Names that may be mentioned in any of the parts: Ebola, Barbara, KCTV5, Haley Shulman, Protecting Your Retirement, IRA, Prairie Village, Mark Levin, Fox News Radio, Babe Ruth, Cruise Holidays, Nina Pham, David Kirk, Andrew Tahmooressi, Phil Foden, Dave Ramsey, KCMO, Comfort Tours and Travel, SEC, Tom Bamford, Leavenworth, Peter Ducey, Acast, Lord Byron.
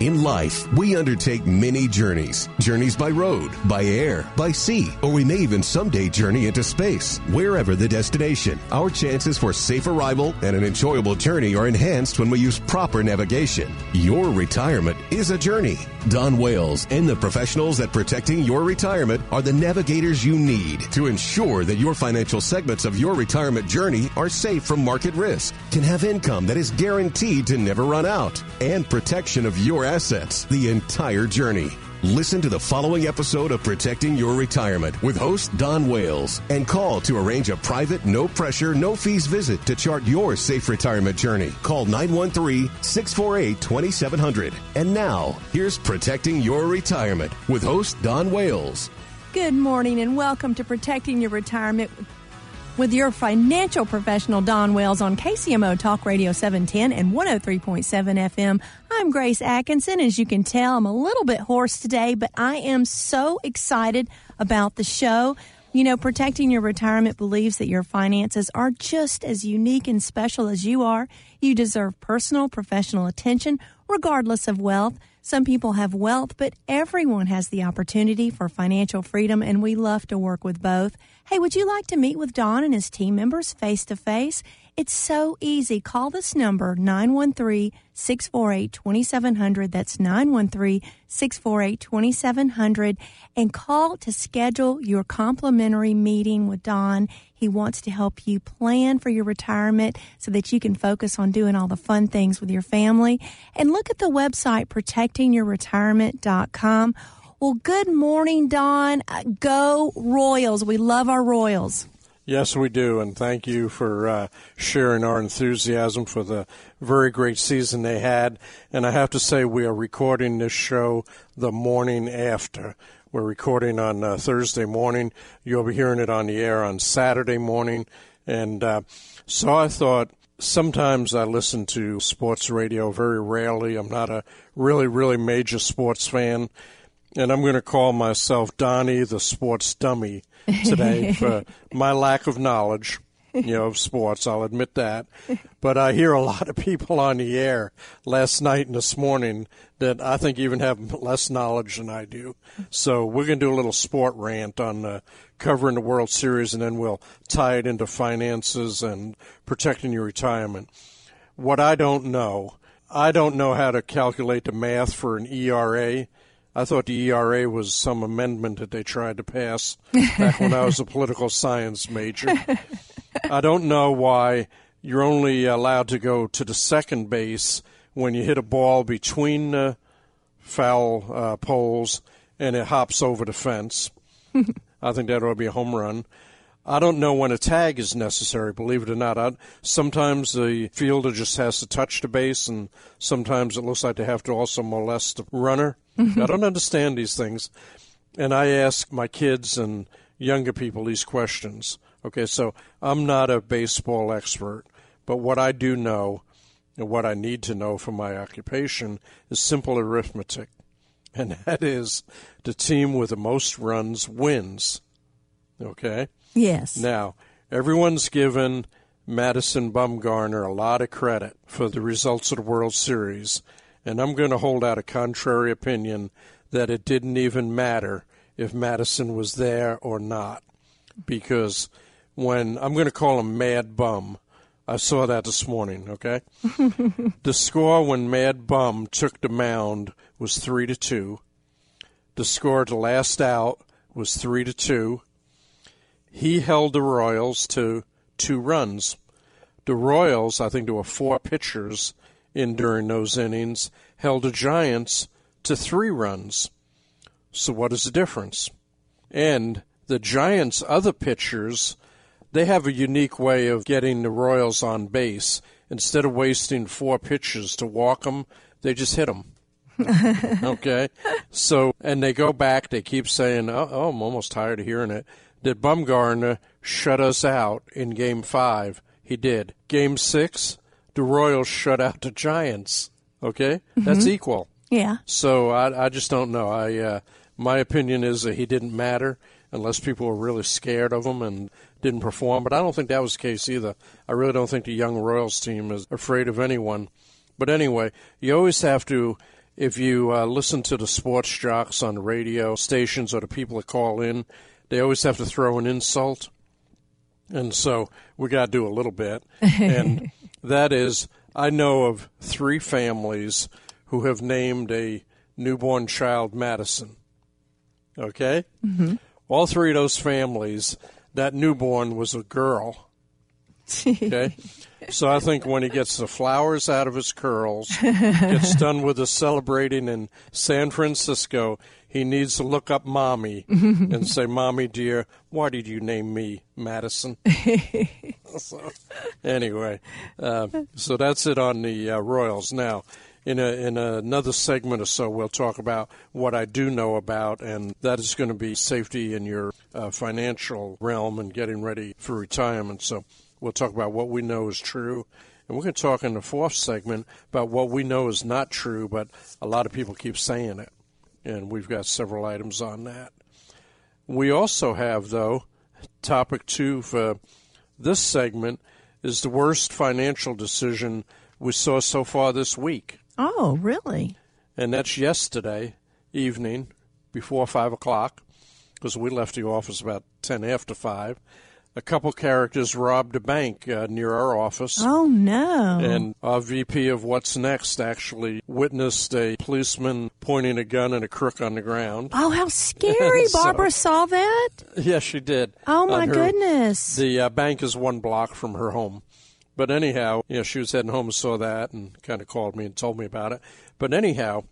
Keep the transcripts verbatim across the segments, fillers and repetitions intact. In life, we undertake many journeys. Journeys by road, by air, by sea, or we may even someday journey into space. Wherever the destination, our chances for safe arrival and an enjoyable journey are enhanced when we use proper navigation. Your retirement is a journey. Don Wales and the professionals at Protecting Your Retirement are the navigators you need to ensure that your financial segments of your retirement journey are safe from market risk, can have income that is guaranteed to never run out, and protection of your assets the entire journey. Listen to the following episode of Protecting Your Retirement with host Don Wales and call to arrange a private, no-pressure, no-fees visit to chart your safe retirement journey. Call nine one three, six four eight, two seven zero zero. And now, here's Protecting Your Retirement with host Don Wales. Good morning and welcome to Protecting Your Retirement with your financial professional, Don Wales, on K C M O Talk Radio seven ten and one oh three point seven F M. I'm Grace Atkinson. As you can tell, I'm a little bit hoarse today, but I am so excited about the show. You know, Protecting Your Retirement believes that your finances are just as unique and special as you are. You deserve personal, professional attention, regardless of wealth. Some people have wealth, but everyone has the opportunity for financial freedom, and we love to work with both. Hey, would you like to meet with Don and his team members face-to-face? It's so easy. Call this number, nine one three, six four eight, two seven zero zero. That's nine one three, six four eight, two seven zero zero. And call to schedule your complimentary meeting with Don. He wants to help you plan for your retirement so that you can focus on doing all the fun things with your family. And look at the website, protecting your retirement dot com. Well, good morning, Don. Go Royals. We love our Royals. Yes, we do, and thank you for uh, sharing our enthusiasm for the very great season they had. And I have to say, we are recording this show the morning after. We're recording on uh, Thursday morning. You'll be hearing it on the air on Saturday morning. And uh, so I thought, sometimes I listen to sports radio, very rarely. I'm not a really, really major sports fan. And I'm going to call myself Donnie the Sports Dummy today for my lack of knowledge, you know, of sports. I'll admit that. But I hear a lot of people on the air last night and this morning that I think even have less knowledge than I do. So we're going to do a little sport rant on uh, covering the World Series, and then we'll tie it into finances and protecting your retirement. What I don't know, I don't know how to calculate the math for an E R A. I thought the E R A was some amendment that they tried to pass back when I was a political science major. I don't know why you're only allowed to go to the second base when you hit a ball between the foul uh, poles and it hops over the fence. I think that ought to be a home run. I don't know when a tag is necessary, believe it or not. I, sometimes the fielder just has to touch the base, and sometimes it looks like they have to also molest the runner. Mm-hmm. I don't understand these things. And I ask my kids and younger people these questions. Okay, so I'm not a baseball expert, but what I do know and what I need to know for my occupation is simple arithmetic, and that is the team with the most runs wins. Okay? Yes. Now, everyone's given Madison Bumgarner a lot of credit for the results of the World Series, and I'm going to hold out a contrary opinion that it didn't even matter if Madison was there or not, because when, I'm going to call him Mad Bum, I saw that this morning, okay? The score when Mad Bum took the mound was three to two. The score at the last out was three to two. He held the Royals to two runs. The Royals, I think there were four pitchers in during those innings, held the Giants to three runs. So what is the difference? And the Giants' other pitchers, they have a unique way of getting the Royals on base. Instead of wasting four pitches to walk them, they just hit them. Okay. So, and they go back, they keep saying, oh, oh, I'm almost tired of hearing it. Did Bumgarner shut us out in game five? He did. Game six, the Royals shut out the Giants. Okay? Mm-hmm. That's equal. Yeah. So I, I just don't know. I uh, my opinion is that he didn't matter unless people were really scared of him and didn't perform. But I don't think that was the case either. I really don't think the young Royals team is afraid of anyone. But anyway, you always have to, if you uh, listen to the sports jocks on the radio stations or the people that call in, they always have to throw an insult. And so we got to do a little bit. And that is, I know of three families who have named a newborn child Madison. Okay? Mm-hmm. All three of those families, that newborn was a girl. Okay? So I think when he gets the flowers out of his curls, gets done with the celebrating in San Francisco, he needs to look up Mommy and say, Mommy, dear, why did you name me Madison? So, anyway, uh, so that's it on the uh, Royals. Now, in a, in another segment or so, we'll talk about what I do know about, and that is going to be safety in your uh, financial realm and getting ready for retirement. So we'll talk about what we know is true, and we're going to talk in the fourth segment about what we know is not true, but a lot of people keep saying it, and we've got several items on that. We also have, though, topic two for this segment is the worst financial decision we saw so far this week. Oh, really? And that's yesterday evening before five o'clock, because we left the office about ten after five. A couple characters robbed a bank uh, near our office. Oh, no. And our V P of What's Next actually witnessed a policeman pointing a gun at a crook on the ground. Oh, how scary. so, Barbara saw that? Yes, yeah, she did. Oh, my her, goodness. The uh, bank is one block from her home. But anyhow, you know, she was heading home and saw that and kind of called me and told me about it. But anyhow,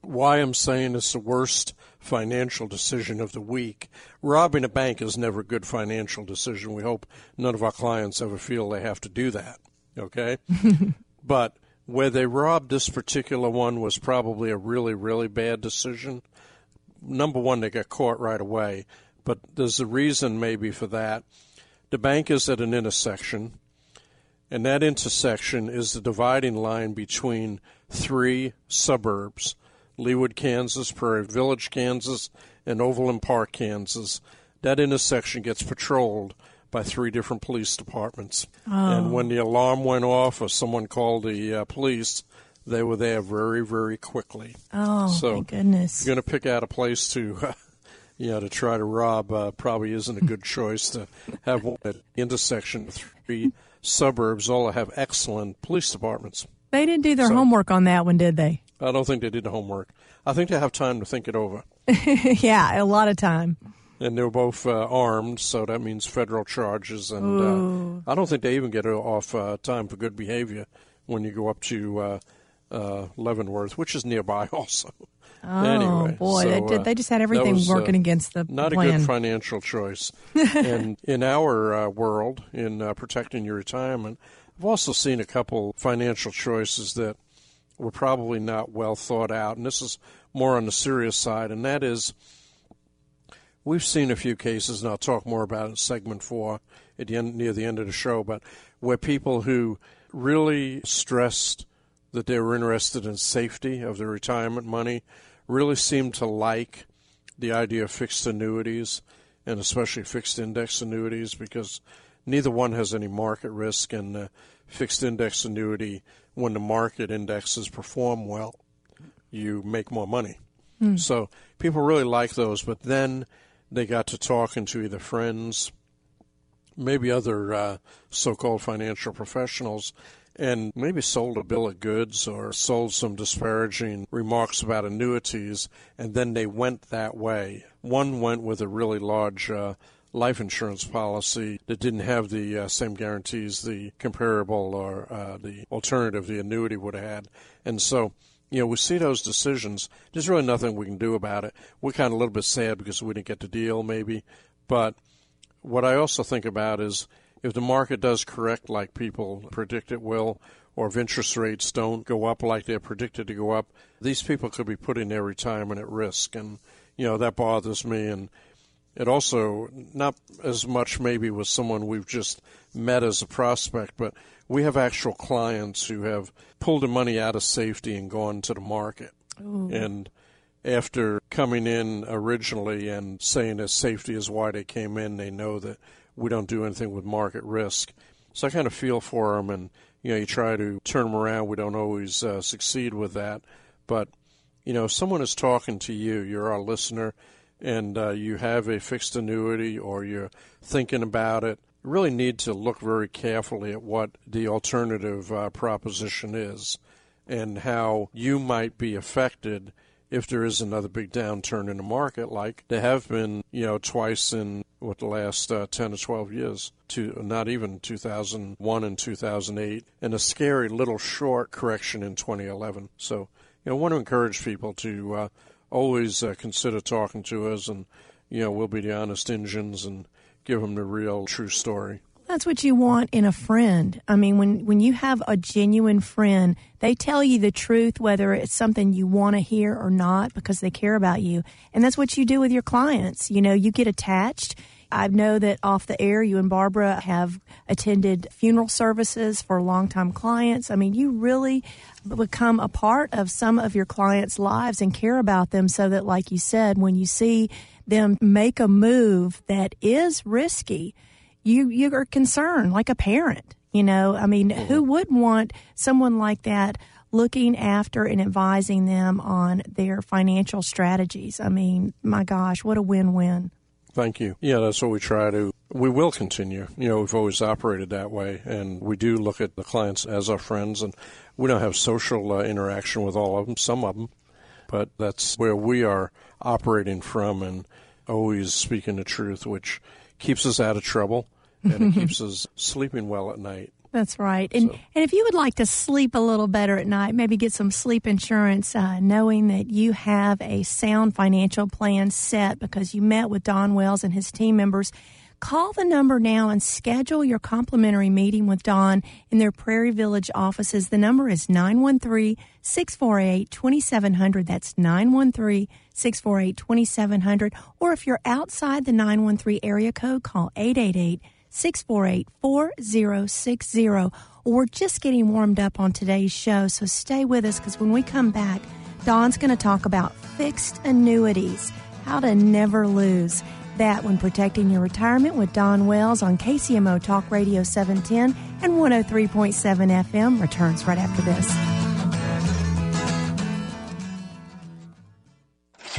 why I'm saying it's the worst financial decision of the week. Robbing a bank is never a good financial decision. We hope none of our clients ever feel they have to do that, okay? But where they robbed this particular one was probably a really, really bad decision. Number one, they got caught right away, but there's a reason maybe for that. The bank is at an intersection, and that intersection is the dividing line between three suburbs: Leawood, Kansas, Prairie Village, Kansas, and Overland Park, Kansas. That intersection gets patrolled by three different police departments. Oh. And when the alarm went off or someone called the uh, police, they were there very, very quickly. Oh, so my goodness. So you're going to pick out a place to, uh, you know, to try to rob uh, probably isn't a good choice to have one at the intersection of three suburbs all have excellent police departments. They didn't do their so, homework on that one, did they? I don't think they did the homework. I think they have time to think it over. Yeah, a lot of time. And they were both uh, armed, so that means federal charges. And uh, I don't think they even get off uh, time for good behavior when you go up to uh, uh, Leavenworth, which is nearby also. Oh, anyway, boy. So, they, did, they just had everything was, working uh, against the not plan. Not a good financial choice. And in our uh, world, in uh, protecting your retirement, I've also seen a couple financial choices that were probably not well thought out, and this is more on the serious side, and that is we've seen a few cases, and I'll talk more about it in segment four at the end, near the end of the show, but where people who really stressed that they were interested in safety of their retirement money really seemed to like the idea of fixed annuities, and especially fixed index annuities, because neither one has any market risk, and uh, fixed index annuity, when the market indexes perform well, you make more money. Mm. So people really like those, but then they got to talking to either friends, maybe other uh, so-called financial professionals, and maybe sold a bill of goods or sold some disparaging remarks about annuities, and then they went that way. One went with a really large uh life insurance policy that didn't have the uh, same guarantees the comparable or uh, the alternative, the annuity, would have had. And so, you know, we see those decisions. There's really nothing we can do about it. We're kind of a little bit sad because we didn't get the deal maybe. But what I also think about is if the market does correct like people predict it will, or if interest rates don't go up like they're predicted to go up, these people could be putting their retirement at risk. And, you know, that bothers me. And it also, not as much maybe with someone we've just met as a prospect, but we have actual clients who have pulled the money out of safety and gone to the market. Ooh. And after coming in originally and saying that safety is why they came in, they know that we don't do anything with market risk. So I kind of feel for them, and, you know, you try to turn them around. We don't always uh, succeed with that. But, you know, if someone is talking to you, you're our listener, and uh, you have a fixed annuity or you're thinking about it, you really need to look very carefully at what the alternative uh, proposition is and how you might be affected if there is another big downturn in the market, like there have been, you know, twice in what the last uh, ten or twelve years, to not even two thousand one and two thousand eight, and a scary little short correction in twenty eleven. So, you know, I want to encourage people to uh, always uh, consider talking to us, and, you know, we'll be the honest engines and give them the real true story. That's what you want in a friend. I mean, when, when you have a genuine friend, they tell you the truth, whether it's something you want to hear or not, because they care about you. And that's what you do with your clients. You know, you get attached. I know that off the air, you and Barbara have attended funeral services for longtime clients. I mean, you really become a part of some of your clients' lives and care about them so that, like you said, when you see them make a move that is risky, You you are concerned, like a parent, you know. I mean, who would want someone like that looking after and advising them on their financial strategies? I mean, my gosh, what a win-win. Thank you. Yeah, that's what we try to. We will continue. You know, we've always operated that way, and we do look at the clients as our friends, and we don't have social uh, interaction with all of them, some of them, but that's where we are operating from and always speaking the truth, which keeps us out of trouble, and it keeps us sleeping well at night. That's right. And so, and if you would like to sleep a little better at night, maybe get some sleep insurance, uh, knowing that you have a sound financial plan set because you met with Don Wales and his team members, call the number now and schedule your complimentary meeting with Don in their Prairie Village offices. The number is nine one three, six four eight, two seven zero zero. That's nine one three, six four eight, two seven zero zero. Or if you're outside the nine one three area code, call eight eight eight, six four eight, four zero six zero. We're just getting warmed up on today's show, so stay with us, because when we come back, Don's going to talk about fixed annuities, how to never lose. That when Protecting Your Retirement with Don Wales on K C M O Talk Radio seven ten and one oh three point seven F M returns right after this.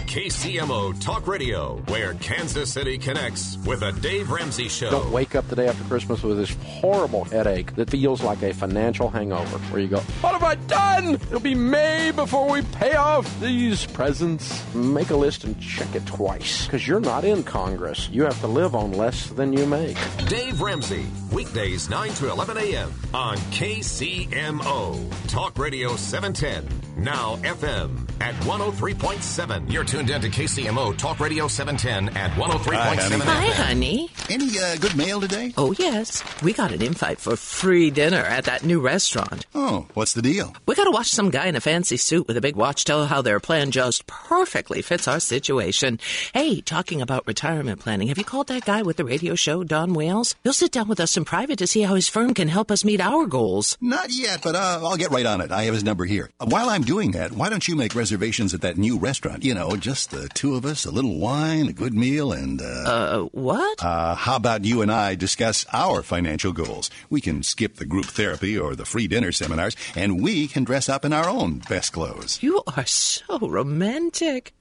K C M O Talk Radio, where Kansas City connects with the Dave Ramsey Show. Don't wake up the day after Christmas with this horrible headache that feels like a financial hangover, where you go, what have I done? It'll be May before we pay off these presents. Make a list and check it twice, because you're not in Congress. You have to live on less than you make. Dave Ramsey, weekdays nine to eleven a.m. on K C M O Talk Radio seven ten, now F M at one oh three point seven. You're tuned in to K C M O Talk Radio seven ten at one oh three point seven. Hi, honey. Hi, honey. Any uh, good mail today? Oh, yes. We got an invite for free dinner at that new restaurant. Oh, what's the deal? We got to watch some guy in a fancy suit with a big watch tell how their plan just perfectly fits our situation. Hey, talking about retirement planning, have you called that guy with the radio show, Don Wales? He'll sit down with us in private to see how his firm can help us meet our goals. Not yet, but uh, I'll get right on it. I have his number here. While I'm doing that, why don't you make reservations at that new restaurant? You know, just the two of us, a little wine, a good meal, and, uh... Uh, what? Uh, how about you and I discuss our financial goals? We can skip the group therapy or the free dinner seminars, and we can dress up in our own best clothes. You are so romantic.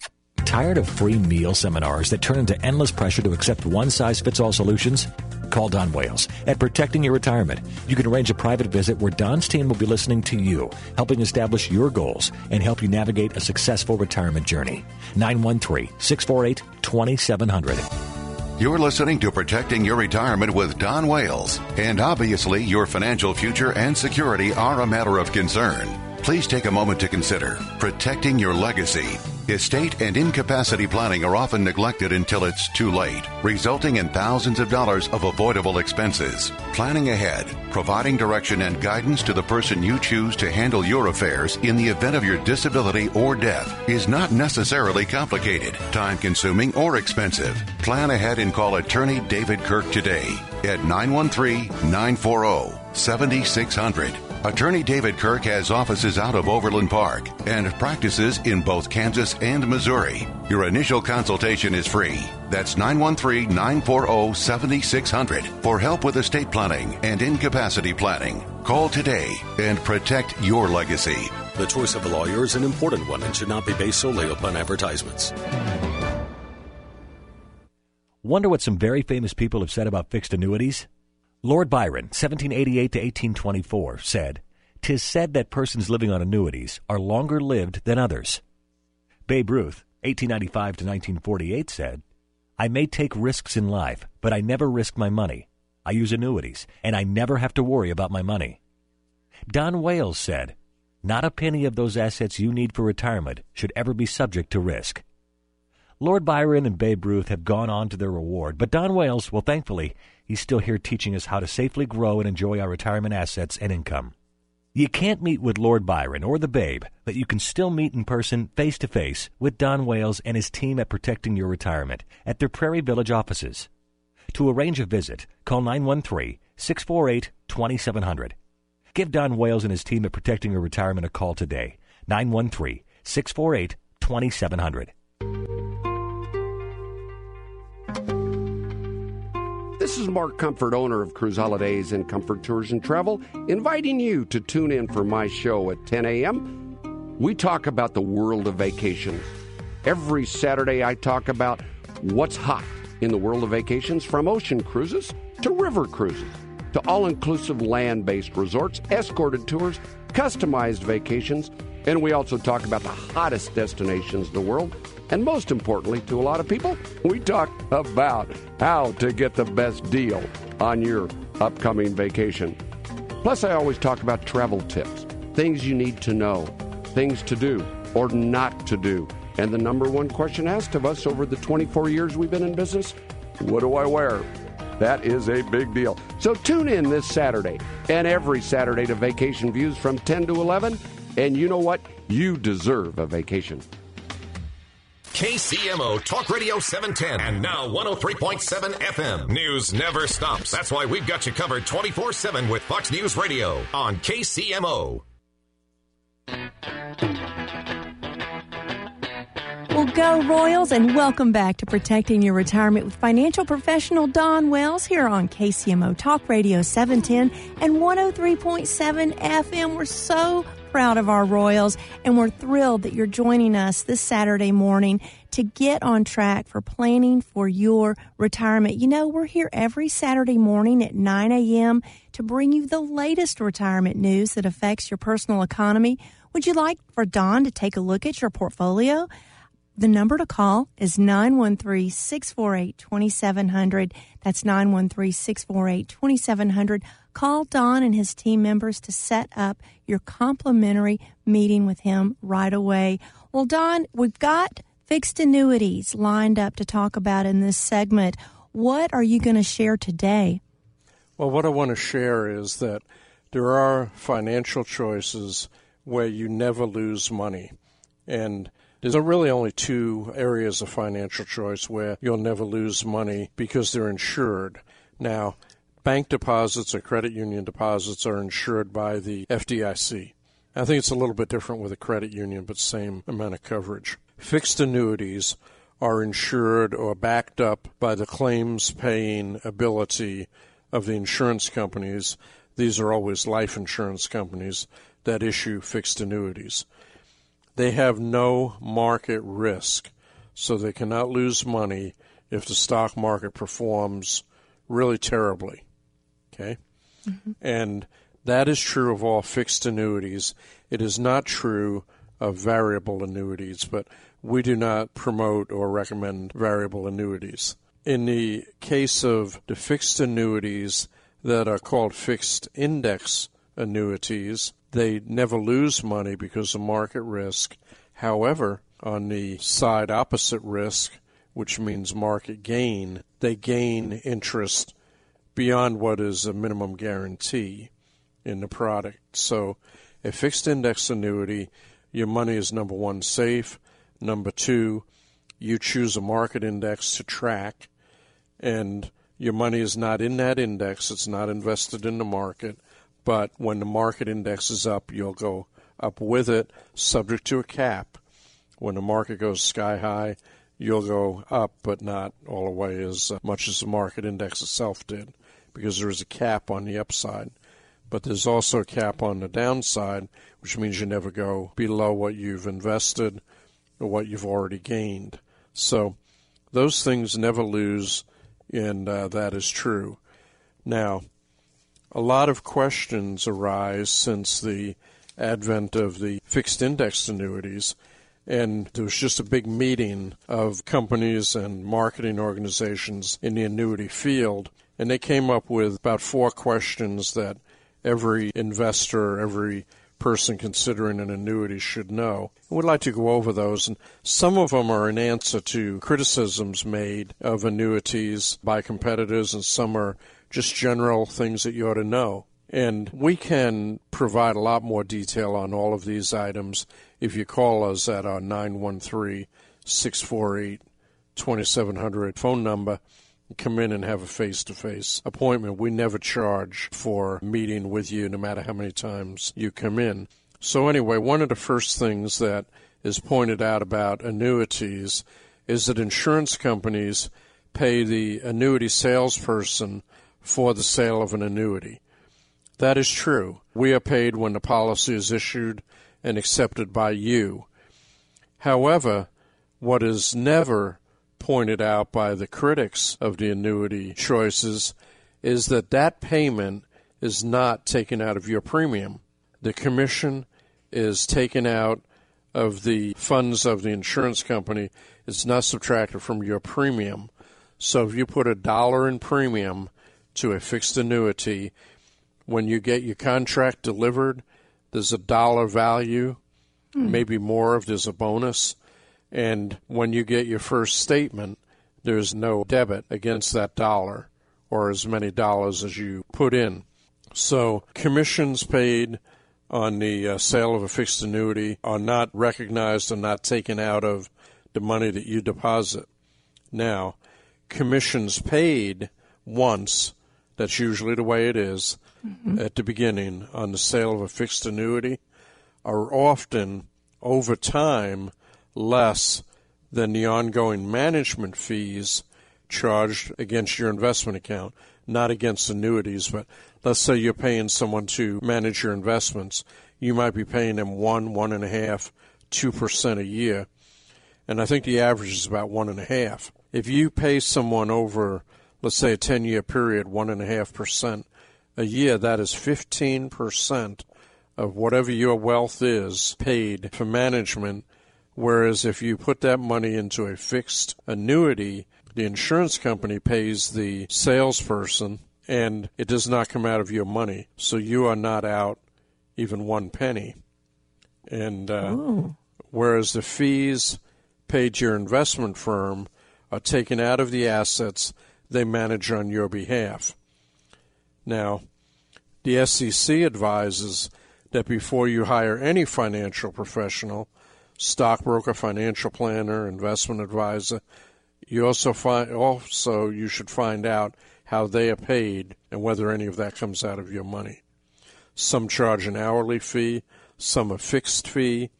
Tired of free meal seminars that turn into endless pressure to accept one-size-fits-all solutions? Call Don Wales at Protecting Your Retirement. You can arrange a private visit where Don's team will be listening to you, helping establish your goals, and help you navigate a successful retirement journey. nine one three, six four eight, two seven zero zero. You're listening to Protecting Your Retirement with Don Wales, and obviously your financial future and security are a matter of concern. please take a moment to consider protecting your legacy. Estate and incapacity planning are often neglected until it's too late, resulting in thousands of dollars of avoidable expenses. Planning ahead, providing direction and guidance to the person you choose to handle your affairs in the event of your disability or death is not necessarily complicated, time-consuming, or expensive. Plan ahead and call attorney David Kirk today at nine one three, nine four zero, seven six zero zero. Attorney David Kirk has offices out of Overland Park and practices in both Kansas and Missouri. Your initial consultation is free. That's nine one three, nine four zero, seven six zero zero for help with estate planning and incapacity planning. Call today and protect your legacy. The choice of a lawyer is an important one and should not be based solely upon advertisements. Wonder what some very famous people have said about fixed annuities? Lord Byron, seventeen eighty-eight to eighteen twenty-four, said, "'Tis said that persons living on annuities are longer lived than others." Babe Ruth, eighteen ninety-five to nineteen forty-eight, said, "I may take risks in life, but I never risk my money. I use annuities, and I never have to worry about my money." Don Wales said, "Not a penny of those assets you need for retirement should ever be subject to risk." Lord Byron and Babe Ruth have gone on to their reward, but Don Wales, well, thankfully, he's still here teaching us how to safely grow and enjoy our retirement assets and income. You can't meet with Lord Byron or the Babe, but you can still meet in person face-to-face with Don Wales and his team at Protecting Your Retirement at their Prairie Village offices. To arrange a visit, call nine one three, six four eight, two seven zero zero. Give Don Wales and his team at Protecting Your Retirement a call today, nine one three, six four eight, two seven zero zero. This is Mark Comfort, owner of Cruise Holidays and Comfort Tours and Travel, inviting you to tune in for my show at ten a.m. We talk about the world of vacation. Every Saturday, I talk about what's hot in the world of vacations, from ocean cruises to river cruises to all-inclusive land-based resorts, escorted tours, customized vacations, and we also talk about the hottest destinations in the world. And most importantly, to a lot of people, we talk about how to get the best deal on your upcoming vacation. Plus, I always talk about travel tips, things you need to know, things to do or not to do. And the number one question asked of us over the twenty-four years we've been in business, what do I wear? That is a big deal. So tune in this Saturday and every Saturday to Vacation Views from ten to eleven. And you know what? You deserve a vacation. K C M O Talk Radio seven ten and now one oh three point seven F M. News never stops. That's why we've got you covered twenty-four seven with Fox News Radio on K C M O. Well, go Royals, and welcome back to Protecting Your Retirement with financial professional Don Wales here on K C M O Talk Radio seven ten and one oh three point seven F M. We're so proud of our Royals, and we're thrilled that you're joining us this Saturday morning to get on track for planning for your retirement. You know, we're here every Saturday morning at nine a.m. to bring you the latest retirement news that affects your personal economy. Would you like for Don to take a look at your portfolio? The number to call is nine one three, six four eight, two seven zero zero. That's nine one three, six four eight, two seven zero zero. Call Don and his team members to set up your complimentary meeting with him right away. Well, Don, we've got fixed annuities lined up to talk about in this segment. What are you going to share today? Well, what I want to share is that there are financial choices where you never lose money. And there's really only two areas of financial choice where you'll never lose money because they're insured. Now, bank deposits or credit union deposits are insured by the F D I C. I think it's a little bit different with a credit union, but same amount of coverage. Fixed annuities are insured or backed up by the claims-paying ability of the insurance companies. These are always life insurance companies that issue fixed annuities. They have no market risk, so they cannot lose money if the stock market performs really terribly, okay? Mm-hmm. And that is true of all fixed annuities. It is not true of variable annuities, but we do not promote or recommend variable annuities. In the case of the fixed annuities that are called fixed index annuities, They never lose money because of market risk. However, on the side opposite risk, which means market gain, they gain interest beyond what is a minimum guarantee in the product. So a fixed index annuity, your money is, number one, safe. Number two, you choose a market index to track, and your money is not in that index. It's not invested in the market. But when the market index is up, you'll go up with it, subject to a cap. When the market goes sky high, you'll go up, but not all the way as much as the market index itself did, because there is a cap on the upside. But there's also a cap on the downside, which means you never go below what you've invested or what you've already gained. So those things never lose, and uh, that is true. Now, a lot of questions arise since the advent of the fixed index annuities, and there was just a big meeting of companies and marketing organizations in the annuity field, and they came up with about four questions that every investor, every person considering an annuity should know. And we'd like to go over those, and some of them are in answer to criticisms made of annuities by competitors, and some are just general things that you ought to know. And we can provide a lot more detail on all of these items if you call us at our nine one three, six four eight, two seven zero zero phone number. Come in and have a face-to-face appointment. We never charge for meeting with you, no matter how many times you come in. So anyway, one of the first things that is pointed out about annuities is that insurance companies pay the annuity salesperson for the sale of an annuity. That is true. We are paid when the policy is issued and accepted by you. However, what is never pointed out by the critics of the annuity choices is that that payment is not taken out of your premium. The commission is taken out of the funds of the insurance company. It's not subtracted from your premium. So if you put a dollar in premium to a fixed annuity, when you get your contract delivered, there's a dollar value, mm. maybe more if there's a bonus. And when you get your first statement, there's no debit against that dollar or as many dollars as you put in. So commissions paid on the uh, sale of a fixed annuity are not recognized and not taken out of the money that you deposit. Now, commissions paid once, that's usually the way it is, mm-hmm. at the beginning on the sale of a fixed annuity are often, over time, less than the ongoing management fees charged against your investment account, not against annuities. But let's say you're paying someone to manage your investments. You might be paying them one, one and a half, two percent a year. And I think the average is about one and a half. If you pay someone over, let's say, a ten-year period, one and a half percent a year, that is fifteen percent of whatever your wealth is paid for management. Whereas if you put that money into a fixed annuity, the insurance company pays the salesperson and it does not come out of your money. So you are not out even one penny. And uh, whereas the fees paid to your investment firm are taken out of the assets they manage on your behalf. Now, the S E C advises that before you hire any financial professional, stockbroker, financial planner, investment advisor, you also find also you should find out how they are paid and whether any of that comes out of your money. Some charge an hourly fee, some a fixed fee,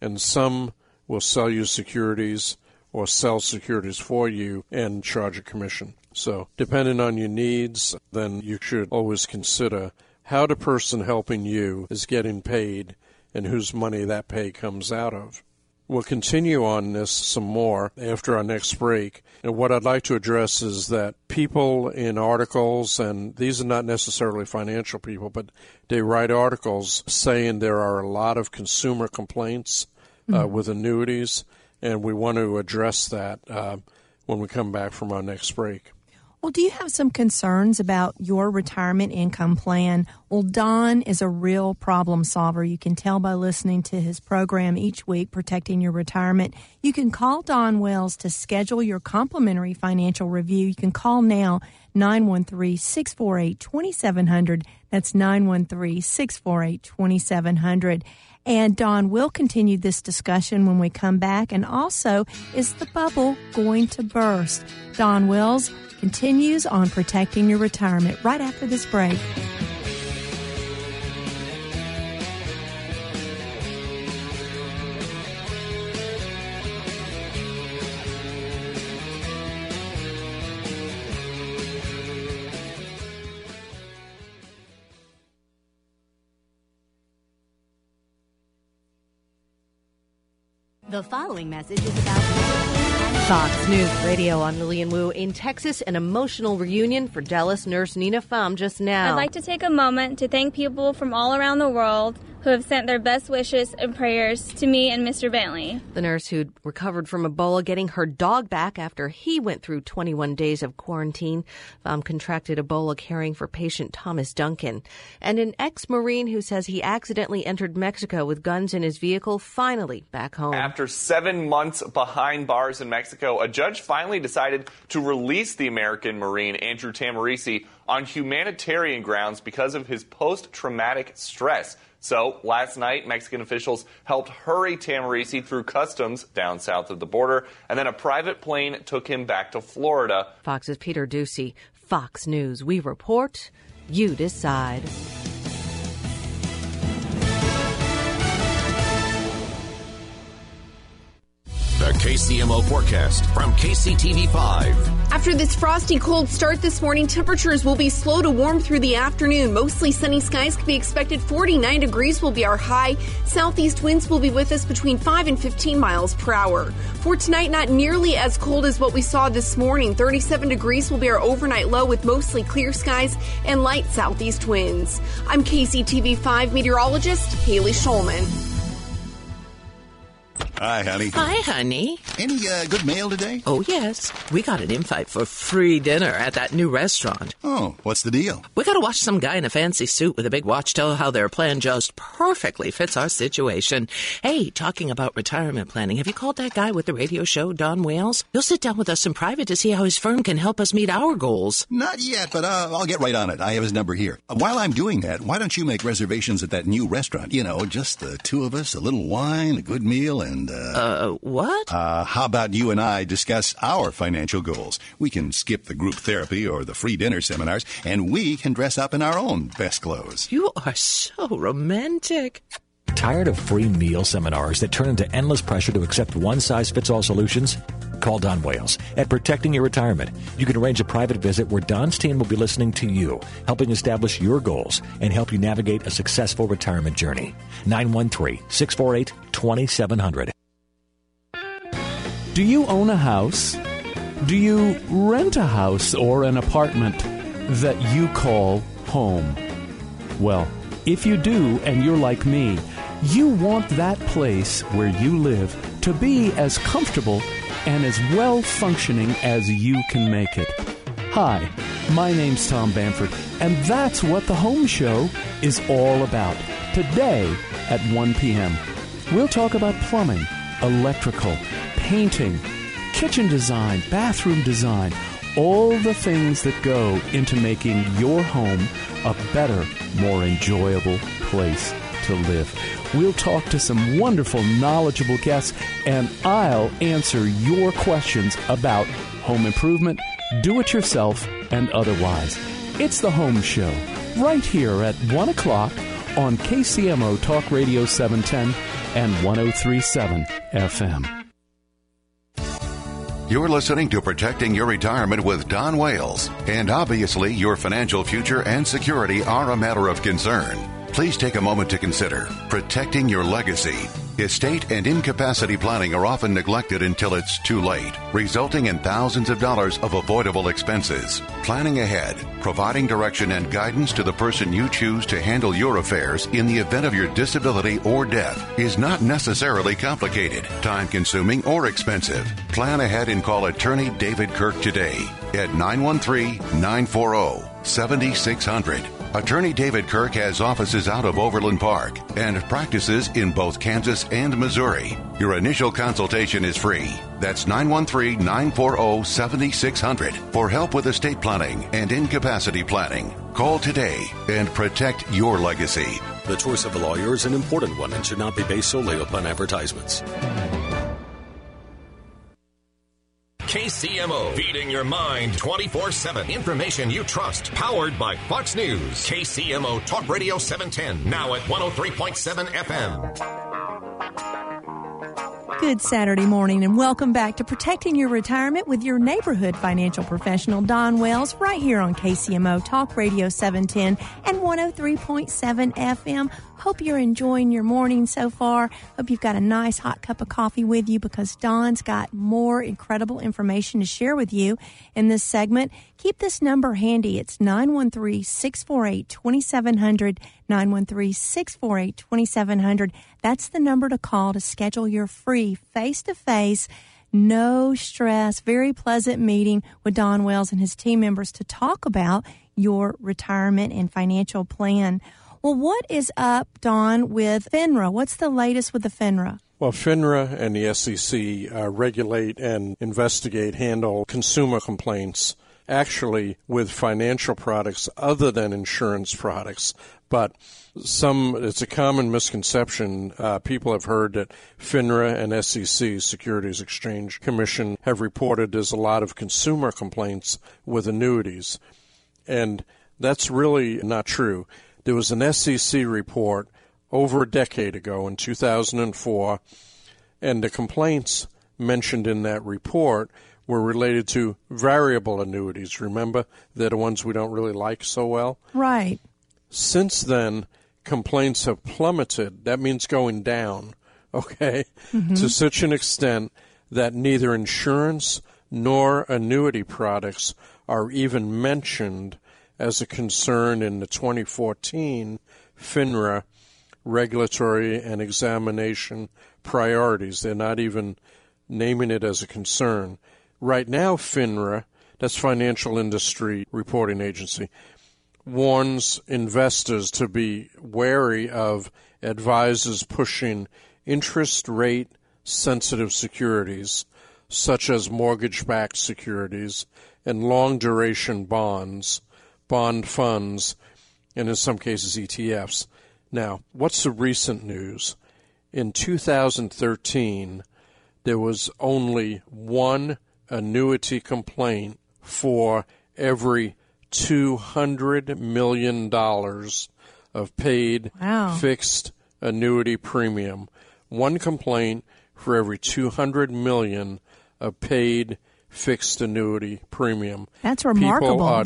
and some will sell you securities or sell securities for you and charge a commission. So depending on your needs, then you should always consider how the person helping you is getting paid and whose money that pay comes out of. We'll continue on this some more after our next break. And what I'd like to address is that people in articles, and these are not necessarily financial people, but they write articles saying there are a lot of consumer complaints mm-hmm. uh, with annuities, and we want to address that uh, when we come back from our next break. Well, do you have some concerns about your retirement income plan? Well, Don is a real problem solver. You can tell by listening to his program each week, Protecting Your Retirement. You can call Don Wales to schedule your complimentary financial review. You can call now, nine one three, six four eight, two seven zero zero. That's nine one three, six four eight, two seven zero zero. And Don will continue this discussion when we come back. And also, is the bubble going to burst? Don Wales continues on Protecting Your Retirement right after this break. The following message is about Fox News Radio. I'm Lillian Wu. In Texas, an emotional reunion for Dallas nurse Nina Pham just now. I'd like to take a moment to thank people from all around the world who have sent their best wishes and prayers to me and Mister Bentley. The nurse who'd recovered from Ebola, getting her dog back after he went through twenty-one days of quarantine. Pham contracted Ebola caring for patient Thomas Duncan. And an ex-Marine who says he accidentally entered Mexico with guns in his vehicle, finally back home. After seven months behind bars in Mexico, a judge finally decided to release the American Marine, Andrew Tahmooressi, on humanitarian grounds because of his post-traumatic stress. So last night, Mexican officials helped hurry Tahmooressi through customs down south of the border, and then a private plane took him back to Florida. Fox's Peter Ducey, Fox News. We report, you decide. The K C M O forecast from K C T V five. After this frosty cold start this morning, temperatures will be slow to warm through the afternoon. Mostly sunny skies can be expected. forty-nine degrees will be our high. Southeast winds will be with us between five and fifteen miles per hour. For tonight, not nearly as cold as what we saw this morning. thirty-seven degrees will be our overnight low with mostly clear skies and light southeast winds. I'm K C T V five meteorologist Haley Shulman. Hi, honey. Hi, honey. Any uh, good mail today? Oh, yes. We got an invite for free dinner at that new restaurant. Oh, what's the deal? We got to watch some guy in a fancy suit with a big watch tell how their plan just perfectly fits our situation. Hey, talking about retirement planning, have you called that guy with the radio show, Don Wales? He'll sit down with us in private to see how his firm can help us meet our goals. Not yet, but uh, I'll get right on it. I have his number here. Uh, while I'm doing that, why don't you make reservations at that new restaurant? You know, just the two of us, a little wine, a good meal, and... Uh, uh, what? Uh, how about you and I discuss our financial goals? We can skip the group therapy or the free dinner seminars, and we can dress up in our own best clothes. You are so romantic. Tired of free meal seminars that turn into endless pressure to accept one-size-fits-all solutions? Call Don Wales at Protecting Your Retirement. You can arrange a private visit where Don's team will be listening to you, helping establish your goals, and help you navigate a successful retirement journey. nine one three, six four eight, two seven zero zero. Do you own a house? Do you rent a house or an apartment that you call home? Well, if you do, and you're like me, you want that place where you live to be as comfortable and as well-functioning as you can make it. Hi, my name's Tom Bamford, and that's what The Home Show is all about. Today at one p.m., we'll talk about plumbing, electrical, painting, kitchen design, bathroom design, all the things that go into making your home a better, more enjoyable place to live. We'll talk to some wonderful, knowledgeable guests, and I'll answer your questions about home improvement, do-it-yourself, and otherwise. It's The Home Show, right here at one o'clock on K C M O Talk Radio seven ten and one oh three point seven F M. You're listening to Protecting Your Retirement with Don Wales. And obviously, your financial future and security are a matter of concern. Please take a moment to consider protecting your legacy. Estate and incapacity planning are often neglected until it's too late, resulting in thousands of dollars of avoidable expenses. Planning ahead, providing direction and guidance to the person you choose to handle your affairs in the event of your disability or death is not necessarily complicated, time-consuming, or expensive. Plan ahead and call attorney David Kirk today. at nine one three, nine four zero, seven six zero zero. Attorney David Kirk has offices out of Overland Park and practices in both Kansas and Missouri. Your initial consultation is free. That's nine one three, nine four zero, seven six zero zero for help with estate planning and incapacity planning. Call today and protect your legacy. The choice of a lawyer is an important one and should not be based solely upon advertisements. K C M O, feeding your mind twenty-four seven. Information you trust, powered by Fox News. K C M O Talk Radio seven ten, now at one oh three point seven F M. Good Saturday morning and welcome back to Protecting Your Retirement with your neighborhood financial professional, Don Wales, right here on K C M O Talk Radio seven ten and one oh three point seven F M. Hope you're enjoying your morning so far. Hope you've got a nice hot cup of coffee with you, because Don's got more incredible information to share with you in this segment. Keep this number handy. It's nine one three, six four eight, two seven zero zero, nine one three, six four eight, two seven zero zero. That's the number to call to schedule your free face-to-face, no stress, very pleasant meeting with Don Wales and his team members to talk about your retirement and financial plan. Well, what is up, Don, with FINRA? What's the latest with the FINRA? Well, FINRA and the S E C uh, regulate and investigate, handle consumer complaints, actually with financial products other than insurance products. But some, it's a common misconception. Uh, people have heard that FINRA and S E C, Securities Exchange Commission, have reported there's a lot of consumer complaints with annuities. And that's really not true. There was an S E C report over a decade ago in two thousand four, and the complaints mentioned in that report were related to variable annuities. Remember, they're the ones we don't really like so well. Right. Since then, complaints have plummeted. That means going down, okay, mm-hmm. to such an extent that neither insurance nor annuity products are even mentioned as a concern in the twenty fourteen FINRA regulatory and examination priorities. They're not even naming it as a concern. Right now, FINRA, that's Financial Industry Reporting Agency, warns investors to be wary of advisors pushing interest rate sensitive securities, such as mortgage-backed securities and long-duration bonds, bond funds, and in some cases E T Fs. Now, what's the recent news? In two thousand thirteen, there was only one annuity complaint for every two hundred million dollars of paid wow. fixed annuity premium. One complaint for every two hundred million dollars of paid fixed annuity premium. That's remarkable. People are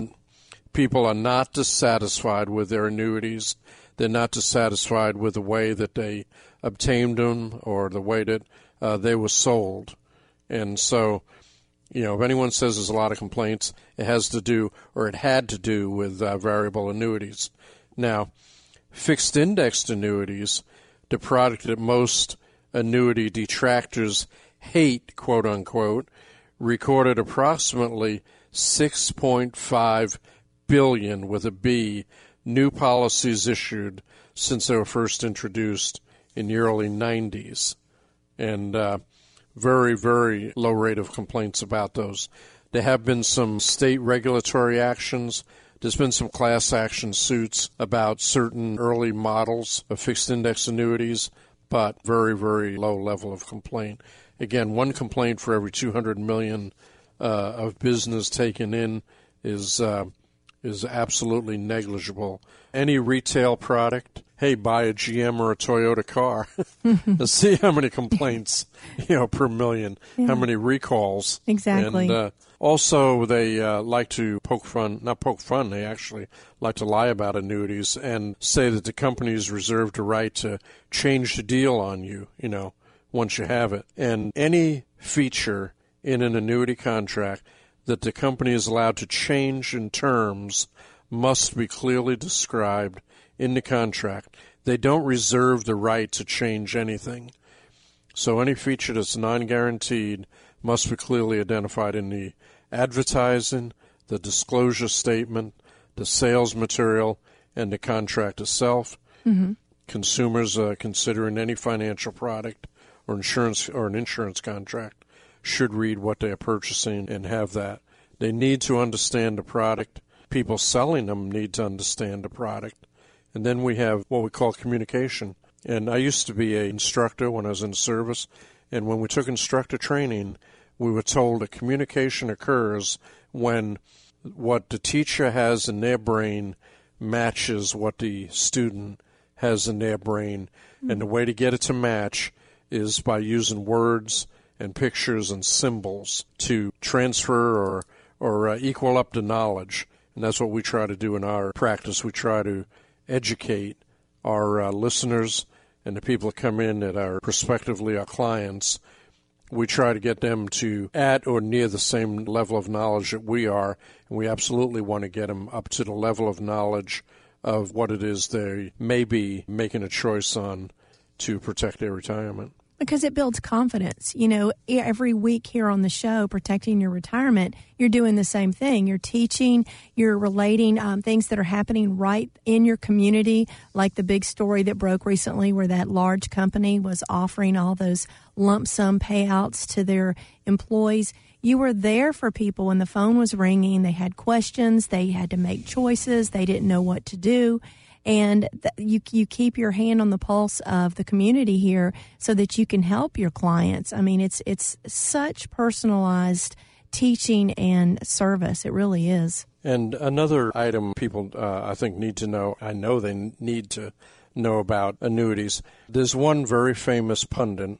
People are not dissatisfied with their annuities. They're not dissatisfied with the way that they obtained them or the way that uh, they were sold. And so, you know, if anyone says there's a lot of complaints, it has to do, or it had to do, with uh, variable annuities. Now, fixed indexed annuities, the product that most annuity detractors hate, quote unquote, recorded approximately six point five billion, with a B, new policies issued since they were first introduced in the early nineties. And uh, very, very low rate of complaints about those. There have been some state regulatory actions. There's been some class action suits about certain early models of fixed index annuities, but very, very low level of complaint. Again, one complaint for every two hundred million uh, of business taken in is Uh, is absolutely negligible. Any retail product, hey, buy a G M or a Toyota car and see how many complaints, you know, per million, yeah. how many recalls. Exactly. And uh, also they uh, like to poke fun, not poke fun, they actually like to lie about annuities and say that the companies reserve the right to change the deal on you, you know, once you have it. And any feature in an annuity contract that the company is allowed to change in terms must be clearly described in the contract. They don't reserve the right to change anything. So any feature that's non-guaranteed must be clearly identified in the advertising, the disclosure statement, the sales material, and the contract itself. Mm-hmm. Consumers uh, considering any financial product or insurance or an insurance contract should read what they are purchasing and have that. They need to understand the product. People selling them need to understand the product. And then we have what we call communication. And I used to be an instructor when I was in service. And when we took instructor training, we were told that communication occurs when what the teacher has in their brain matches what the student has in their brain. Mm-hmm. And the way to get it to match is by using words and pictures and symbols to transfer or, or uh, equal up the knowledge. And that's what we try to do in our practice. We try to educate our uh, listeners and the people that come in that are prospectively our clients. We try to get them to at or near the same level of knowledge that we are, and we absolutely want to get them up to the level of knowledge of what it is they may be making a choice on to protect their retirement. Because it builds confidence. You know, every week here on the show, Protecting Your Retirement, you're doing the same thing. You're teaching, you're relating um, things that are happening right in your community, like the big story that broke recently where that large company was offering all those lump sum payouts to their employees. You were there for people when the phone was ringing. They had questions. They had to make choices. They didn't know what to do. And th- you you keep your hand on the pulse of the community here so that you can help your clients. I mean, it's it's such personalized teaching and service. It really is. And another item people, uh, I think, need to know, I know they need to know about annuities. There's one very famous pundit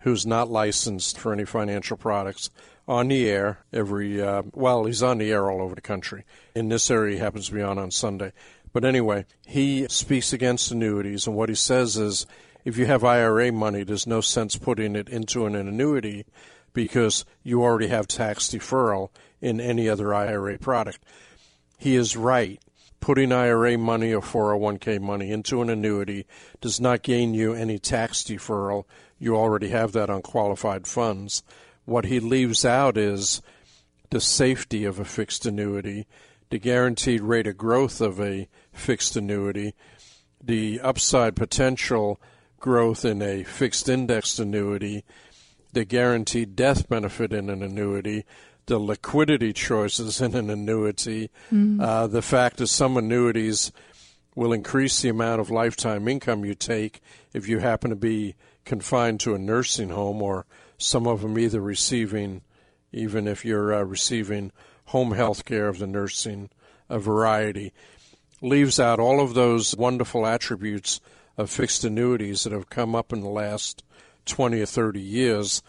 who's not licensed for any financial products on the air every, uh, well, he's on the air all over the country. In this area, he happens to be on on Sunday. But anyway, he speaks against annuities, and what he says is if you have I R A money, there's no sense putting it into an annuity because you already have tax deferral in any other I R A product. He is right. Putting I R A money or four oh one k money into an annuity does not gain you any tax deferral. You already have that on qualified funds. What he leaves out is the safety of a fixed annuity, the guaranteed rate of growth of a fixed annuity, the upside potential growth in a fixed indexed annuity, the guaranteed death benefit in an annuity, the liquidity choices in an annuity, mm. uh, the fact that some annuities will increase the amount of lifetime income you take if you happen to be confined to a nursing home, or some of them either receiving, even if you're uh, receiving home health care of the nursing, a variety, leaves out all of those wonderful attributes of fixed annuities that have come up in the last twenty or thirty years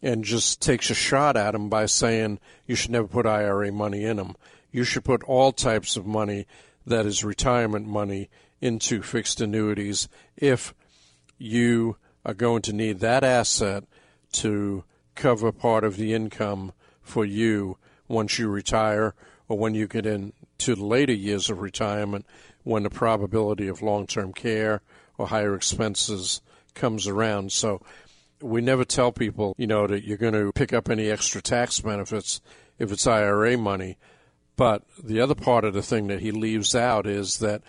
and just takes a shot at them by saying you should never put I R A money in them. You should put all types of money, that is retirement money, into fixed annuities if you are going to need that asset to cover part of the income for you once you retire, or when you get into the later years of retirement when the probability of long-term care or higher expenses comes around. So we never tell people, you know, that you're going to pick up any extra tax benefits if it's I R A money. But the other part of the thing that he leaves out is that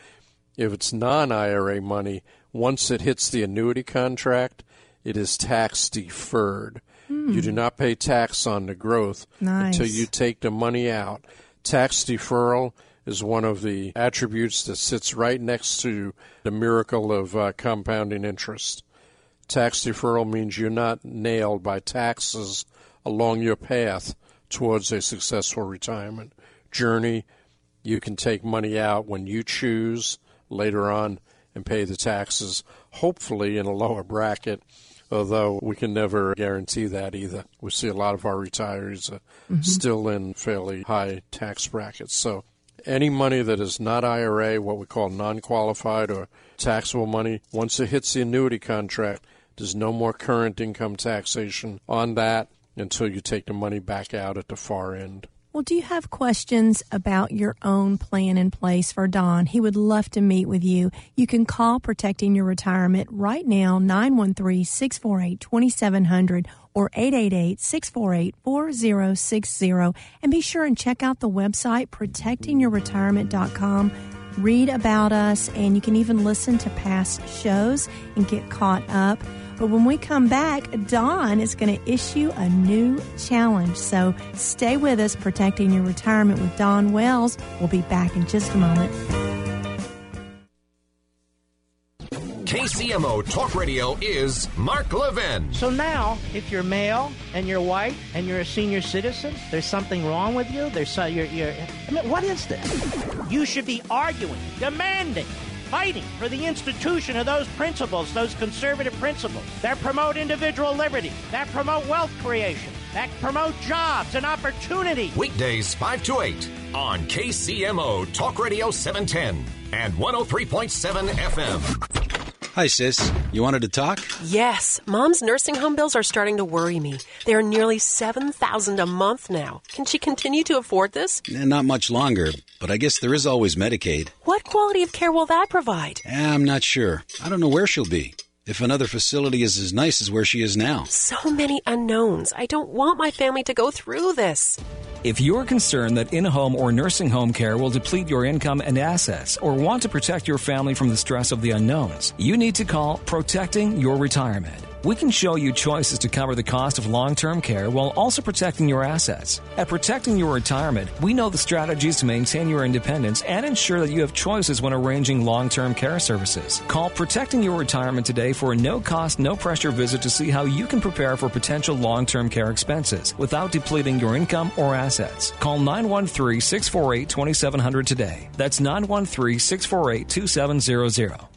if it's non-I R A money, once it hits the annuity contract, it is tax deferred. Hmm. You do not pay tax on the growth nice. until you take the money out. Tax deferral is one of the attributes that sits right next to the miracle of uh, compounding interest. Tax deferral means you're not nailed by taxes along your path towards a successful retirement journey. You can take money out when you choose later on and pay the taxes, hopefully in a lower bracket, although we can never guarantee that either. We see a lot of our retirees are mm-hmm. still in fairly high tax brackets. So any money that is not I R A, what we call non-qualified or taxable money, once it hits the annuity contract, there's no more current income taxation on that until you take the money back out at the far end. Well, do you have questions about your own plan in place for Don? He would love to meet with you. You can call Protecting Your Retirement right now, nine one three, six four eight, two seven zero zero or eight eight eight, six four eight, four zero six zero. And be sure and check out the website, protecting your retirement dot com. Read about us, and you can even listen to past shows and get caught up. But when we come back, Don is going to issue a new challenge. So stay with us. Protecting Your Retirement with Don Wales. We'll be back in just a moment. K C M O Talk Radio is Mark Levin. So now, if you're male and you're white and you're a senior citizen, there's something wrong with you. There's so you're, you're. I mean, what is this? You should be arguing, demanding, fighting for the institution of those principles, those conservative principles that promote individual liberty, that promote wealth creation, that promote jobs and opportunity. Weekdays five to eight on K C M O Talk Radio seven ten and one oh three point seven F M. Hi, sis. You wanted to talk? Yes. Mom's nursing home bills are starting to worry me. They are nearly seven thousand dollars a month now. Can she continue to afford this? Not much longer, but I guess there is always Medicaid. What quality of care will that provide? I'm not sure. I don't know where she'll be, if another facility is as nice as where she is now. So many unknowns. I don't want my family to go through this. If you're concerned that in-home or nursing home care will deplete your income and assets, or want to protect your family from the stress of the unknowns, you need to call Protecting Your Retirement. We can show you choices to cover the cost of long-term care while also protecting your assets. At Protecting Your Retirement, we know the strategies to maintain your independence and ensure that you have choices when arranging long-term care services. Call Protecting Your Retirement today for a no-cost, no-pressure visit to see how you can prepare for potential long-term care expenses without depleting your income or assets. Call nine one three, six four eight, two seven zero zero today. That's nine one three, six four eight, two seven zero zero.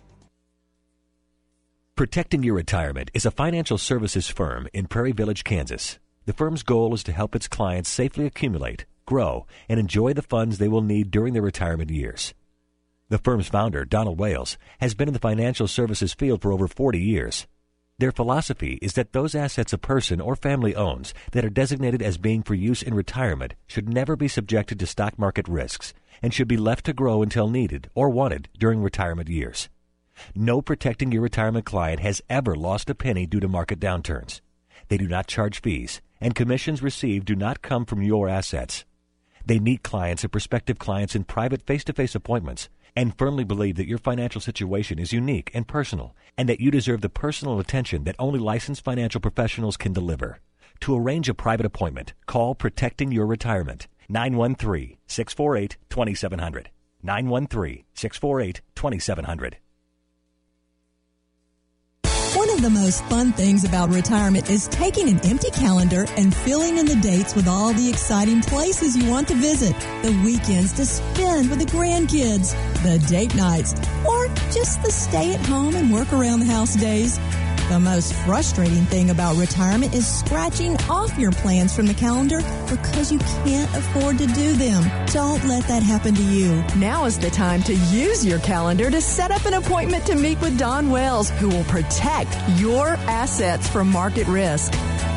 Protecting Your Retirement is a financial services firm in Prairie Village, Kansas. The firm's goal is to help its clients safely accumulate, grow, and enjoy the funds they will need during their retirement years. The firm's founder, Don Wales, has been in the financial services field for over forty years. Their philosophy is that those assets a person or family owns that are designated as being for use in retirement should never be subjected to stock market risks and should be left to grow until needed or wanted during retirement years. No Protecting Your Retirement client has ever lost a penny due to market downturns. They do not charge fees, and commissions received do not come from your assets. They meet clients and prospective clients in private face-to-face appointments and firmly believe that your financial situation is unique and personal and that you deserve the personal attention that only licensed financial professionals can deliver. To arrange a private appointment, call Protecting Your Retirement, nine one three, six four eight, two seven zero zero, nine one three, six four eight, two seven zero zero. One of the most fun things about retirement is taking an empty calendar and filling in the dates with all the exciting places you want to visit, the weekends to spend with the grandkids, the date nights, or just the stay at home and work around the house days. The most frustrating thing about retirement is scratching off your plans from the calendar because you can't afford to do them. Don't let that happen to you. Now is the time to use your calendar to set up an appointment to meet with Don Wales, who will protect your assets from market risk.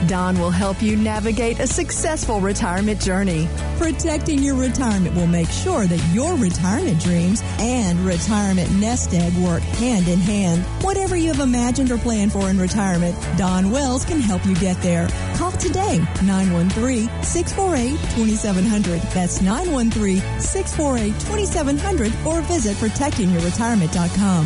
Don will help you navigate a successful retirement journey. Protecting Your Retirement will make sure that your retirement dreams and retirement nest egg work hand in hand. Whatever you have imagined or planned for in retirement, Don Wales can help you get there. Call today, nine one three, six four eight, two seven zero zero. That's nine one three, six four eight, two seven zero zero or visit protecting your retirement dot com.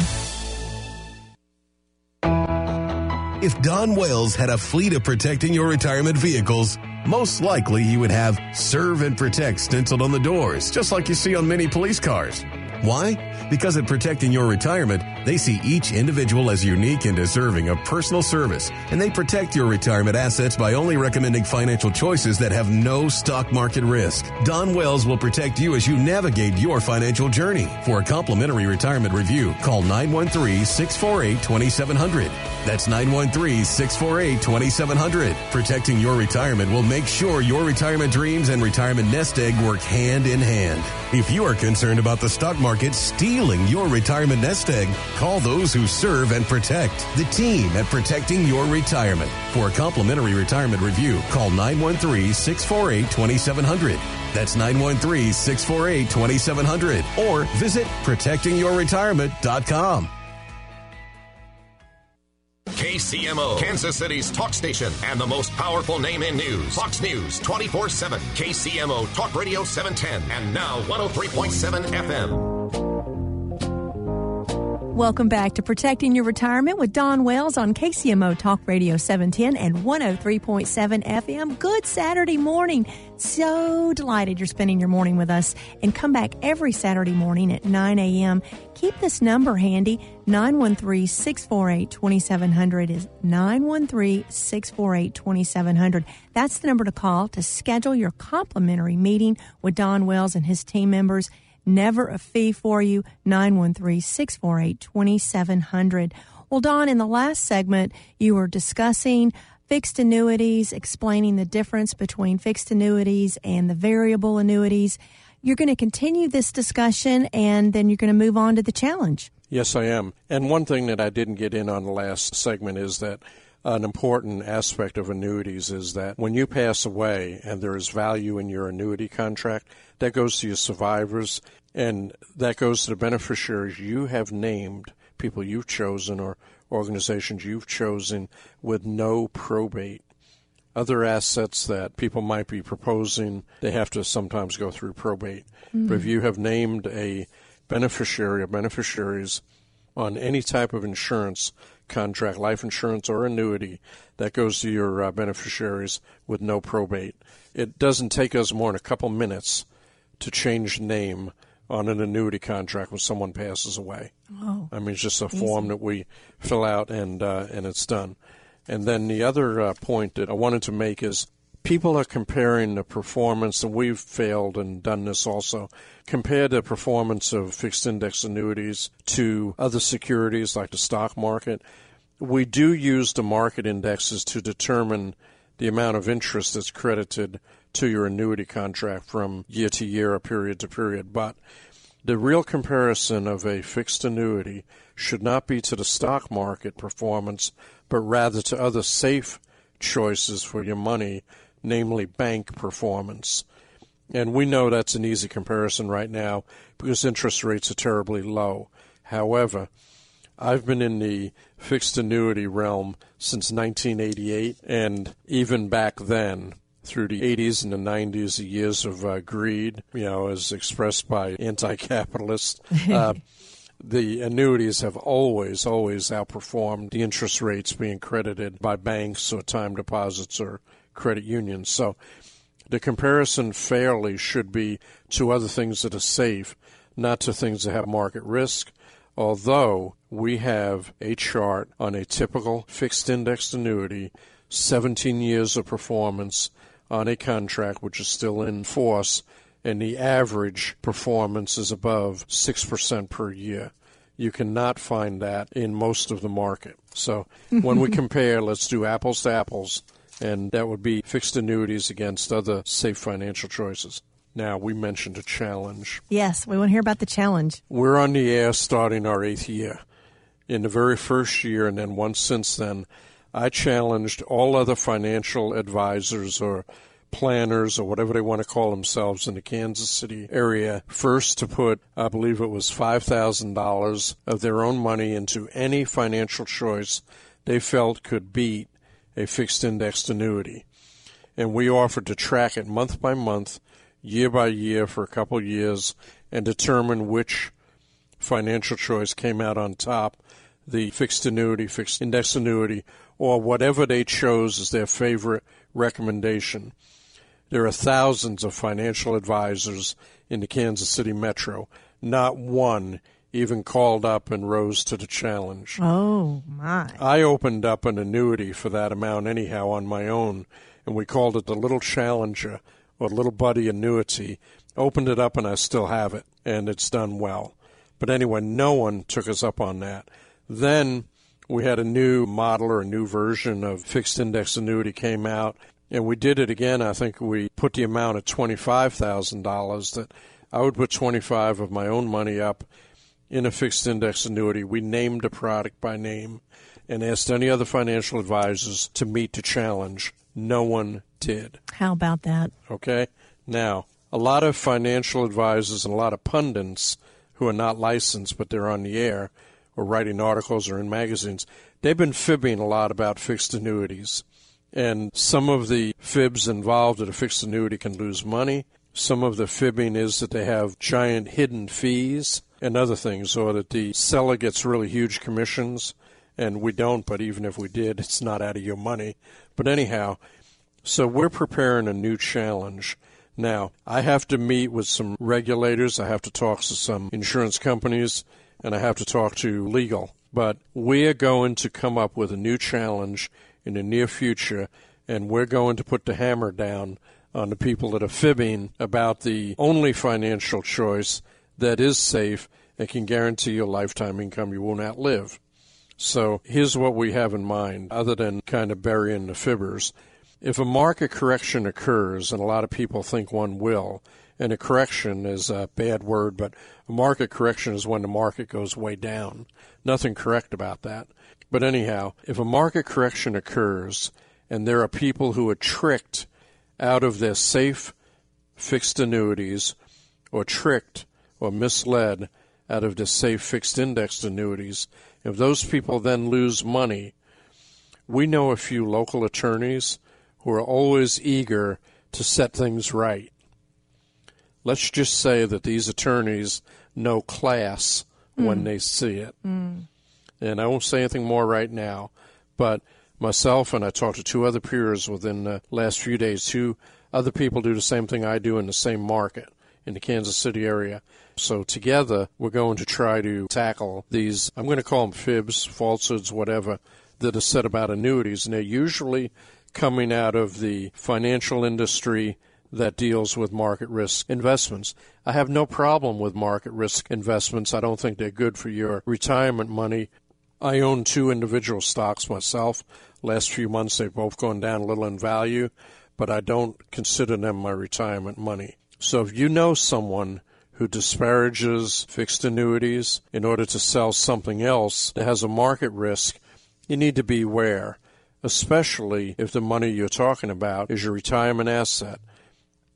If Don Wales had a fleet of Protecting Your Retirement vehicles, most likely he would have Serve and Protect stenciled on the doors, just like you see on many police cars. Why? Because at Protecting Your Retirement, they see each individual as unique and deserving of personal service, and they protect your retirement assets by only recommending financial choices that have no stock market risk. Don Wales will protect you as you navigate your financial journey. For a complimentary retirement review, call nine one three, six four eight, two seven zero zero. That's nine one three, six four eight, two seven zero zero. Protecting Your Retirement will make sure your retirement dreams and retirement nest egg work hand in hand. If you are concerned about the stock market stealing your retirement nest egg, Call those who serve and protect. The team at Protecting Your Retirement. For a complimentary retirement review, call nine one three, six four eight, two seven zero zero. That's nine one three, six four eight, two seven zero zero. Or visit protecting your retirement dot com. K C M O, Kansas City's talk station and the most powerful name in news. Fox News twenty-four seven, K C M O Talk Radio seven ten, and now one oh three point seven F M. Welcome back to Protecting Your Retirement with Don Wales on K C M O Talk Radio seven ten and one oh three point seven F M. Good Saturday morning. So delighted you're spending your morning with us. And come back every Saturday morning at nine a.m. Keep this number handy. nine one three, six four eight, two seven zero zero is nine one three, six four eight, two seven zero zero. That's the number to call to schedule your complimentary meeting with Don Wales and his team members. Never a fee for you. nine one three, six four eight, two seven zero zero. Well, Don, in the last segment, you were discussing fixed annuities, explaining the difference between fixed annuities and the variable annuities. You're going to continue this discussion, and then you're going to move on to the challenge. Yes, I am. And one thing that I didn't get in on the last segment is that an important aspect of annuities is that when you pass away and there is value in your annuity contract, that goes to your survivors, and that goes to the beneficiaries you have named, people you've chosen or organizations you've chosen with no probate. Other assets that people might be proposing, they have to sometimes go through probate. Mm-hmm. But if you have named a beneficiary or beneficiaries on any type of insurance contract, life insurance or annuity, that goes to your uh, beneficiaries with no probate. It doesn't take us more than a couple minutes to change name on an annuity contract when someone passes away. Oh, I mean, it's just a easy form that we fill out and uh, and it's done. And then the other uh, point that I wanted to make is people are comparing the performance, and we've failed and done this also, compare the performance of fixed index annuities to other securities like the stock market. We do use the market indexes to determine the amount of interest that's credited to your annuity contract from year to year or period to period. But the real comparison of a fixed annuity should not be to the stock market performance, but rather to other safe choices for your money, namely bank performance. And we know that's an easy comparison right now because interest rates are terribly low. However, I've been in the fixed annuity realm since nineteen eighty-eight, and even back then, through the eighties and the nineties, the years of uh, greed, you know, as expressed by anti-capitalists, uh, the annuities have always, always outperformed the interest rates being credited by banks or time deposits or credit unions. So the comparison fairly should be to other things that are safe, not to things that have market risk. Although we have a chart on a typical fixed indexed annuity, seventeen years of performance on a contract which is still in force, and the average performance is above six percent per year. You cannot find that in most of the market. So when we compare, let's do apples to apples, and that would be fixed annuities against other safe financial choices. Now, we mentioned a challenge. Yes, we want to hear about the challenge. We're on the air starting our eighth year. In the very first year, and then once since then, I challenged all other financial advisors or planners or whatever they want to call themselves in the Kansas City area, first to put, I believe it was five thousand dollars of their own money into any financial choice they felt could beat a fixed indexed annuity. And we offered to track it month by month, year by year for a couple of years, and determine which financial choice came out on top, the fixed annuity, fixed index annuity, or whatever they chose as their favorite recommendation. There are thousands of financial advisors in the Kansas City metro. Not one even called up and rose to the challenge. Oh, my. I opened up an annuity for that amount anyhow on my own, and we called it the Little Challenger or Little Buddy Annuity. Opened it up, and I still have it, and it's done well. But anyway, no one took us up on that. Then we had a new model or a new version of fixed index annuity came out, and we did it again. I think we put the amount at twenty-five thousand dollars that I would put twenty-five of my own money up, in a fixed index annuity, we named a product by name and asked any other financial advisors to meet the challenge. No one did. How about that? Okay. Now, a lot of financial advisors and a lot of pundits who are not licensed but they're on the air or writing articles or in magazines, they've been fibbing a lot about fixed annuities. And some of the fibs involved that a fixed annuity can lose money. Some of the fibbing is that they have giant hidden fees and other things, or that the seller gets really huge commissions, and we don't, but even if we did, it's not out of your money. But anyhow, so we're preparing a new challenge. Now, I have to meet with some regulators, I have to talk to some insurance companies, and I have to talk to legal. But we are going to come up with a new challenge in the near future, and we're going to put the hammer down on the people that are fibbing about the only financial choice that is safe and can guarantee your lifetime income you won't outlive. So here's what we have in mind, other than kind of burying the fibbers. If a market correction occurs, and a lot of people think one will, and a correction is a bad word, but a market correction is when the market goes way down. Nothing correct about that. But anyhow, if a market correction occurs, and there are people who are tricked out of their safe fixed annuities, or tricked or misled out of the safe fixed indexed annuities, if those people then lose money, we know a few local attorneys who are always eager to set things right. Let's just say that these attorneys know class mm. when they see it. Mm. And I won't say anything more right now, but myself, and I talked to two other peers within the last few days, two other people do the same thing I do in the same market in the Kansas City area. So together, we're going to try to tackle these, I'm going to call them fibs, falsehoods, whatever, that are said about annuities. And they're usually coming out of the financial industry that deals with market risk investments. I have no problem with market risk investments. I don't think they're good for your retirement money. I own two individual stocks myself. Last few months, they've both gone down a little in value, but I don't consider them my retirement money. So if you know someone who disparages fixed annuities in order to sell something else that has a market risk, you need to beware, especially if the money you're talking about is your retirement asset.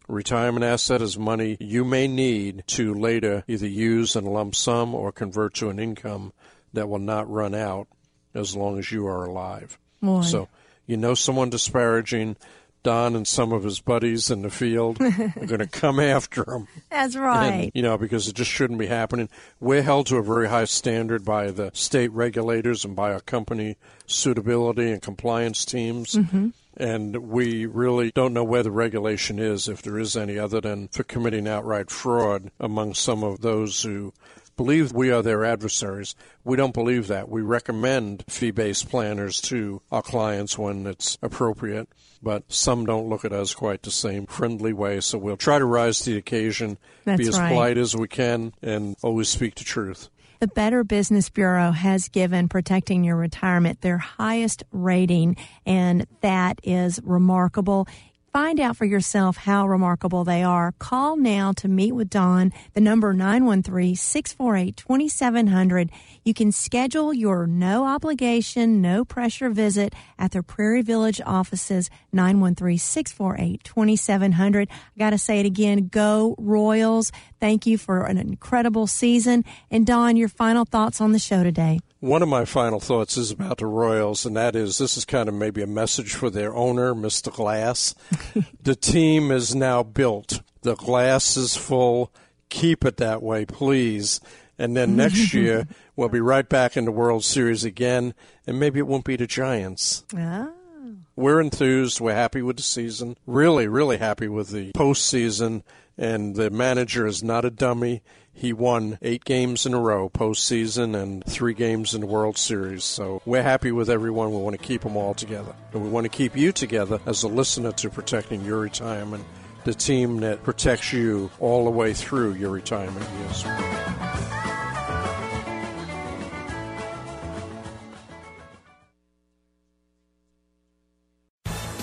Retirement asset is money you may need to later either use in a lump sum or convert to an income that will not run out as long as you are alive. Boy. So you know someone disparaging, Don and some of his buddies in the field are going to come after him. That's right. And, you know, because it just shouldn't be happening. We're held to a very high standard by the state regulators and by our company suitability and compliance teams. Mm-hmm. And we really don't know where the regulation is, if there is any, other than for committing outright fraud among some of those who believe we are their adversaries. We don't believe that. We recommend fee-based planners to our clients when it's appropriate, but some don't look at us quite the same friendly way. So we'll try to rise to the occasion, That's be as right. polite as we can, and always speak the truth. The Better Business Bureau has given Protecting Your Retirement their highest rating, and that is remarkable. Find out for yourself how remarkable they are. Call now to meet with Don, the number nine one three, six four eight, two seven zero zero. You can schedule your no-obligation, no-pressure visit at their Prairie Village offices, nine one three, six four eight, two seven zero zero. I got to say it again, go Royals. Thank you for an incredible season. And Don, your final thoughts on the show today. One of my final thoughts is about the Royals, and that is this is kind of maybe a message for their owner, Mister Glass. The team is now built. The glass is full. Keep it that way, please. And then next year, we'll be right back in the World Series again, and maybe it won't be the Giants. Ah. We're enthused. We're happy with the season. Really, really happy with the postseason. And the manager is not a dummy. He won eight games in a row postseason and three games in the World Series. So we're happy with everyone. We want to keep them all together. And we want to keep you together as a listener to Protecting Your Retirement, the team that protects you all the way through your retirement years.